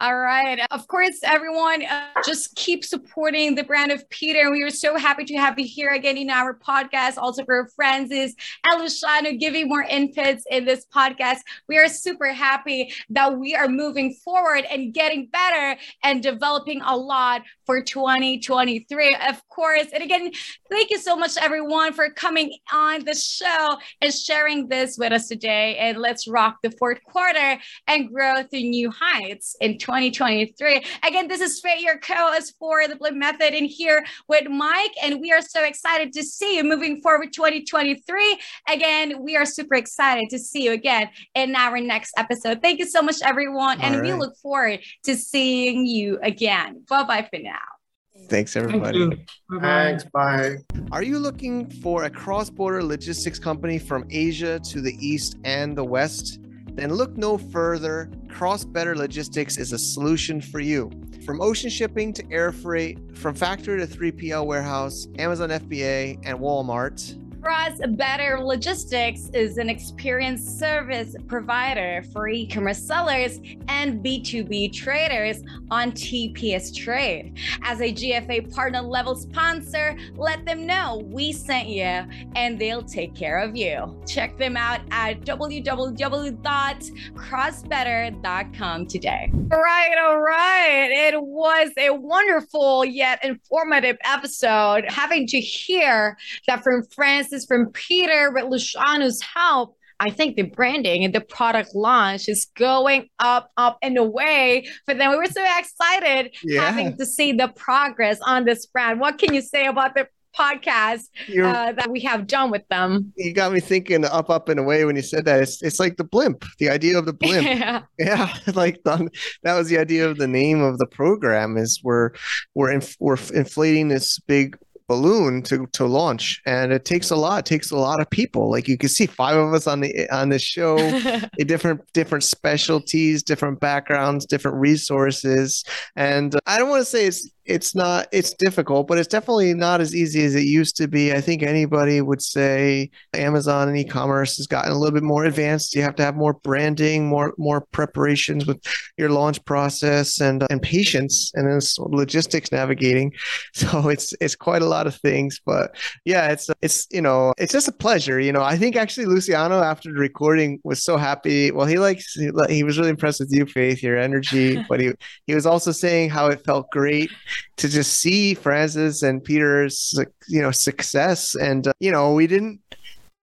All right. Of course, everyone, just keep supporting the brand of Peter. We are so happy to have you here again in our podcast. Also for Francis and Luciano giving more inputs in this podcast. We are super happy that we are moving forward and getting better and developing a lot for 2023, of course. And again, thank you so much, everyone, for coming on the show and sharing this with us today. And let's rock the fourth quarter and grow through new heights in 2023. Again, this is Faye, your co-host for the Blimp Method, in here with Mike, and we are so excited to see you moving forward 2023. Again, we are super excited to see you again in our next episode. Thank you so much, everyone. All and right. We look forward to seeing you again. Bye-bye for now. Thanks, everybody. Thank you. Thanks. Bye. Are you looking for a cross-border logistics company from Asia to the East and the West? Then look no further. CrossBetter Logistics is a solution for you. From ocean shipping to air freight, from factory to 3PL warehouse, Amazon FBA, and Walmart, CrossBetter Logistics is an experienced service provider for e-commerce sellers and B2B traders on TPS Trade. As a GFA partner level sponsor, let them know we sent you and they'll take care of you. Check them out at www.crossbetter.com today. All right. It was a wonderful yet informative episode, having to hear that from Francis, from Peter, with Luciano's help. I think the branding and the product launch is going up and away. But then we were so excited having to see the progress on this brand. What can you say about the podcast that we have done with them? You got me thinking up and away when you said that. It's like the blimp, the idea of the blimp. That was the idea of the name of the program, is we're inflating this big balloon to launch, and it takes a lot of people. Like, you can see five of us on the show, different specialties, different backgrounds, different resources. And I don't want to say it's difficult, but it's definitely not as easy as it used to be. I think anybody would say Amazon and e-commerce has gotten a little bit more advanced. You have to have more branding, more preparations with your launch process, and patience, and then logistics navigating. So it's quite a lot of things, but it's just a pleasure. I think actually Luciano, after the recording, was so happy. Well, he was really impressed with you, Faith, your energy, but he was also saying how it felt great to just see Francis and Peter's, success. And,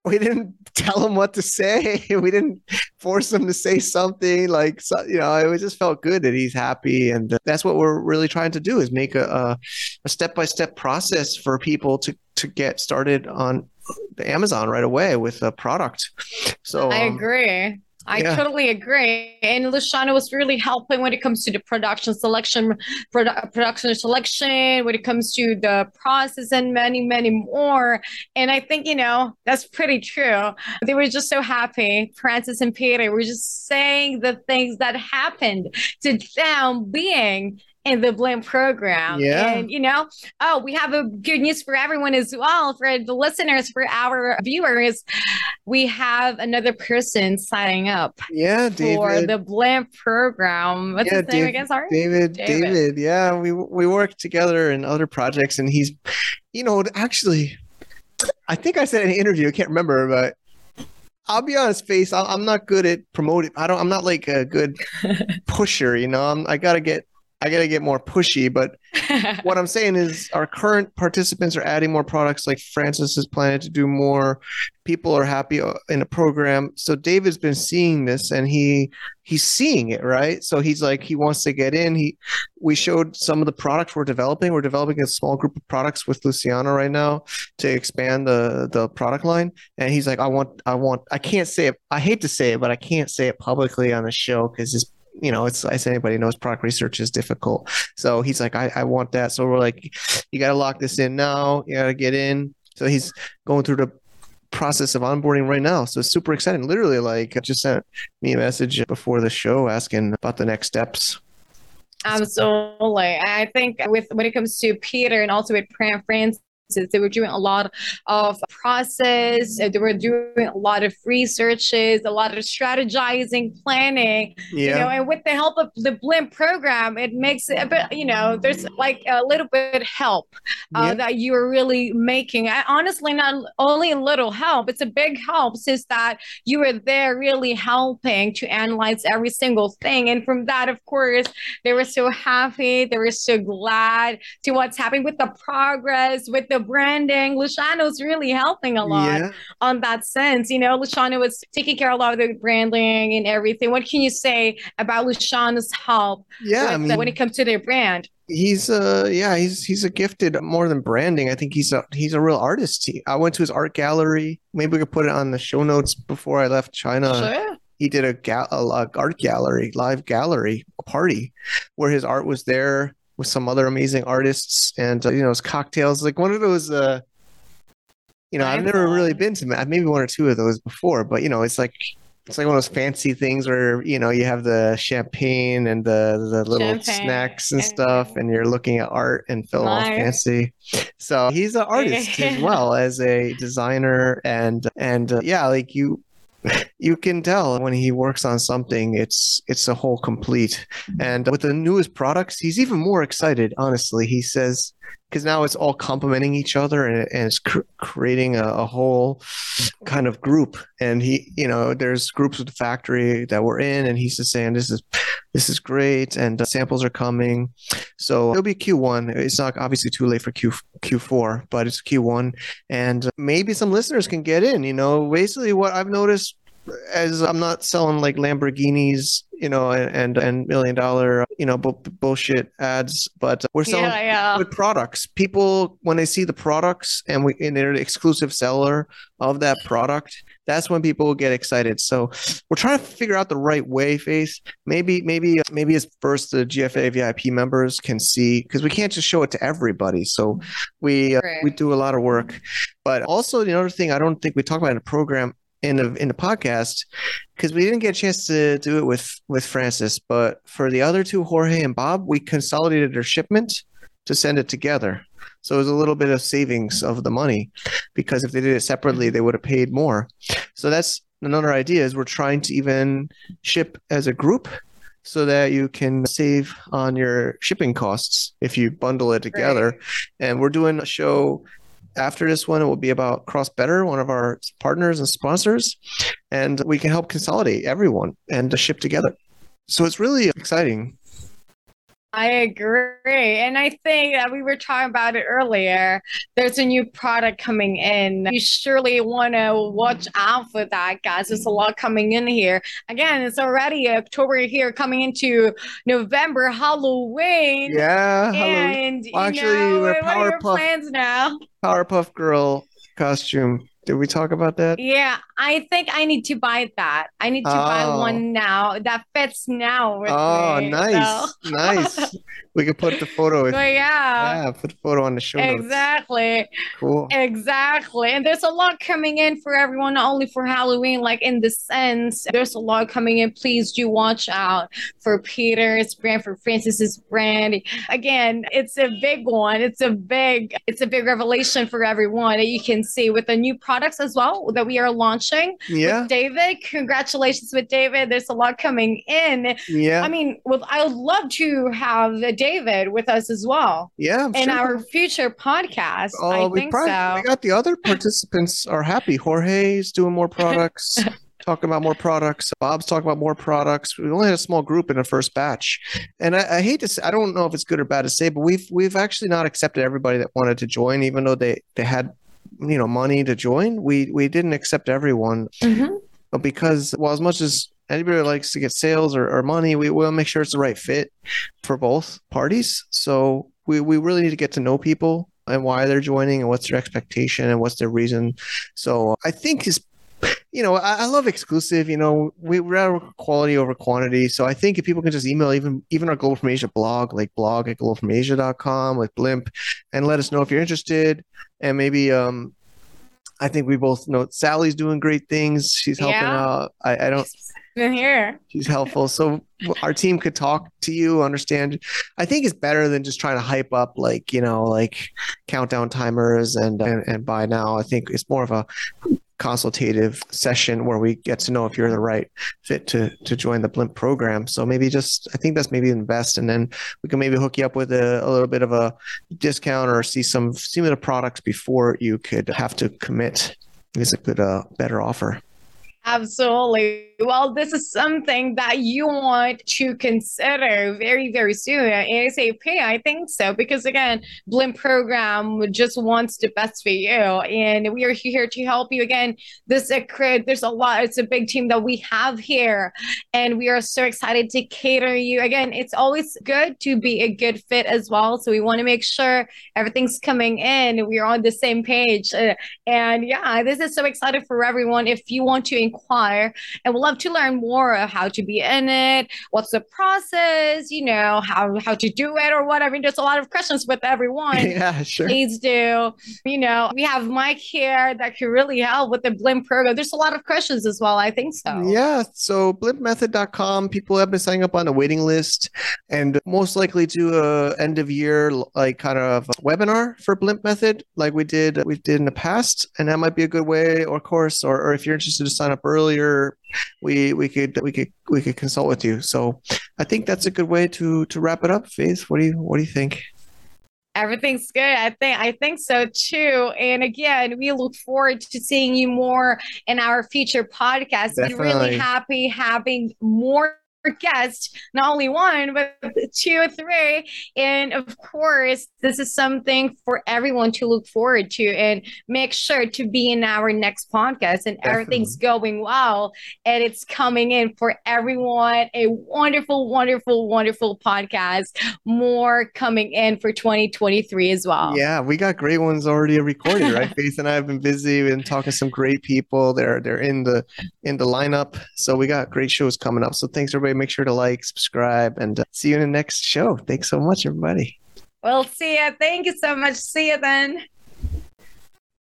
we didn't tell him what to say. We didn't force him to say something it just felt good that he's happy. And that's what we're really trying to do, is make a step-by-step process for people to get started on the Amazon right away with a product. So I agree. I totally agree. And Luciano was really helping when it comes to the production selection, when it comes to the process, and many, many more. And I think, that's pretty true. They were just so happy. Francis and Peter were just saying the things that happened to them being in the Blimp program. And we have a good news for everyone as well, for the listeners, for our viewers. We have another person signing up for the Blimp program. What's his name again? Sorry, David. Yeah, we work together in other projects, and he's, actually, I think I said in an interview, I can't remember, but I'll be honest, Faith, I'm not good at promoting. I'm not like a good pusher. I gotta get more pushy, but what I'm saying is our current participants are adding more products. Like Francis is planning to do more. People are happy in the program. So David's been seeing this, and he's seeing it, right? So he's like, he wants to get in. We showed some of the products we're developing. We're developing a small group of products with Luciano right now to expand the product line. And he's like, I can't say it. I hate to say it, but I can't say it publicly on the show because it's, as anybody knows, product research is difficult. So he's like, I want that. So we're like, you got to lock this in now. You got to get in. So he's going through the process of onboarding right now. So it's super exciting. Literally, I just sent me a message before the show asking about the next steps. Absolutely. I think when it comes to Peter and also with Francis, they were doing a lot of process. They were doing a lot of researches, a lot of strategizing, planning, and with the help of the Blimp program, it makes it a bit, there's like a little bit help that you are really making. Honestly, not only a little help, it's a big help, since that you were there really helping to analyze every single thing. And from that, of course, they were so happy. They were so glad to what's happening with the progress, with the branding. Luciano's really helping a lot on that sense. Luciano was taking care of a lot of the branding and everything. What can you say about Luciano's help when it comes to their brand? He's a gifted, more than branding. I think he's a real artist. I went to his art gallery. Maybe we could put it on the show notes before I left China. Sure. He did a art gallery, live gallery party where his art was there with some other amazing artists, and his cocktails, like one of those, I've never really been to maybe one or two of those before, but it's like It's like one of those fancy things where, you know, you have the champagne and the little snacks and stuff, and you're looking at art and feeling all fancy. So he's an artist as well as a designer. And yeah, like you can tell when he works on something, it's a whole complete. And with the newest products, he's even more excited, honestly. He says, because now it's all complementing each other, and it's creating a whole kind of group. And he, you know, there's groups with the factory that we're in, and he's just saying, this is great. And samples are coming. So it'll be Q1. It's not obviously too late for Q4, but it's Q1. And maybe some listeners can get in, you know, basically what I've noticed as I'm not selling like Lamborghinis, you know, and $1 million, you know, bullshit ads, but we're selling good products. People, when they see the products and they're the exclusive seller of that product, that's when people will get excited. So we're trying to figure out the right way, Faith. Maybe it's first the GFA VIP members can see, because we can't just show it to everybody. So we do a lot of work, but also the other thing I don't think we talk about in the program, in the podcast, because we didn't get a chance to do it with Francis, but for the other two, Jorge and Bob, we consolidated their shipment to send it together. So it was a little bit of savings of the money, because if they did it separately, they would have paid more. So that's another idea, is we're trying to even ship as a group so that you can save on your shipping costs if you bundle it together. Right. And we're doing a show after this one, it will be about CrossBetter, one of our partners and sponsors, and we can help consolidate everyone and ship together. So it's really exciting. I agree. And I think that we were talking about it earlier. There's a new product coming in. You surely want to watch out for that, guys. There's a lot coming in here. Again, it's already October here, coming into November, Halloween. Yeah. And what are your plans now? Powerpuff Girl costume. Did we talk about that? Yeah, I think I need to buy that. I need to buy one now that fits now with me. Nice. So. Nice. We could put the photo in. Yeah, put the photo on the show notes. Exactly. Cool. Exactly. And there's a lot coming in for everyone, not only for Halloween, like in the sense, there's a lot coming in. Please do watch out for Peter's brand, for Francis's brand. Again, it's a big one. It's a big revelation for everyone that you can see with the new products as well that we are launching with David. Congratulations with David. There's a lot coming in. Yeah. I mean, I would love to have David with us as well. Yeah. I'm in sure our future podcast. We got the other participants are happy. Jorge's doing more products. Talking about more products. Bob's talking about more products. We only had a small group in the first batch. And I hate to say, I don't know if it's good or bad to say, but we've actually not accepted everybody that wanted to join, even though they had, you know, money to join. We didn't accept everyone. Mm-hmm. But because, well, as much as anybody who likes to get sales or money, we will make sure it's the right fit for both parties. So we really need to get to know people and why they're joining and what's their expectation and what's their reason. So I think it's, you know, I love exclusive, you know, we rather quality over quantity. So I think if people can just email even our Global from Asia blog, like blog@globalfromasia.com with Blimp, and let us know if you're interested. And maybe, I think we both know Sally's doing great things. She's helping out. I don't been here. She's helpful. So our team could talk to you, understand. I think it's better than just trying to hype up, like, you know, like countdown timers and buy now. I think it's more of a consultative session where we get to know if you're the right fit to join the Blimp program. So maybe just, I think that's maybe the best. And then we can maybe hook you up with a little bit of a discount or see the products before you could have to commit. It's a good, better offer. Absolutely. Well, this is something that you want to consider very, very soon. ASAP, I think so. Because again, Blimp program just wants the best for you. And we are here to help you. Again, there's a lot. It's a big team that we have here. And we are so excited to cater you. Again, it's always good to be a good fit as well. So we want to make sure everything's coming in and we're on the same page. And yeah, this is so exciting for everyone. If you want to inquire, and we'll love to learn more of how to be in it, what's the process, you know, how to do it or whatever. There's a lot of questions with everyone. Yeah, sure. Please do. You know, we have Mike here that could really help with the Blimp program. There's a lot of questions as well. I think so. Yeah. So BlimpMethod.com, people have been signing up on a waiting list and most likely do a end of year, like kind of a webinar for Blimp Method, like we did in the past. And that might be a good way or course, or if you're interested to sign up earlier, we could consult with you. So I think that's a good way to wrap it up. Faith, what do you think? Everything's good. I think so too. And again, we look forward to seeing you more in our future podcast. We're really happy having more guests, not only one, but two or three. And of course, this is something for everyone to look forward to, and make sure to be in our next podcast. And everything's going well, and it's coming in for everyone. A wonderful, wonderful, wonderful podcast. More coming in for 2023 as well. Yeah, we got great ones already recorded, right? Faith and I have been busy and talking to some great people. They're in the lineup. So we got great shows coming up. So thanks everybody. Make sure to like, subscribe, and see you in the next show. Thanks so much, everybody. We'll see you. Thank you so much. See you then.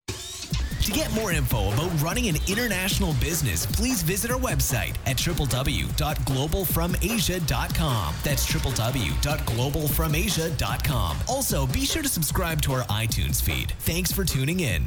To get more info about running an international business, please visit our website at www.globalfromasia.com. That's www.globalfromasia.com. Also, be sure to subscribe to our iTunes feed. Thanks for tuning in.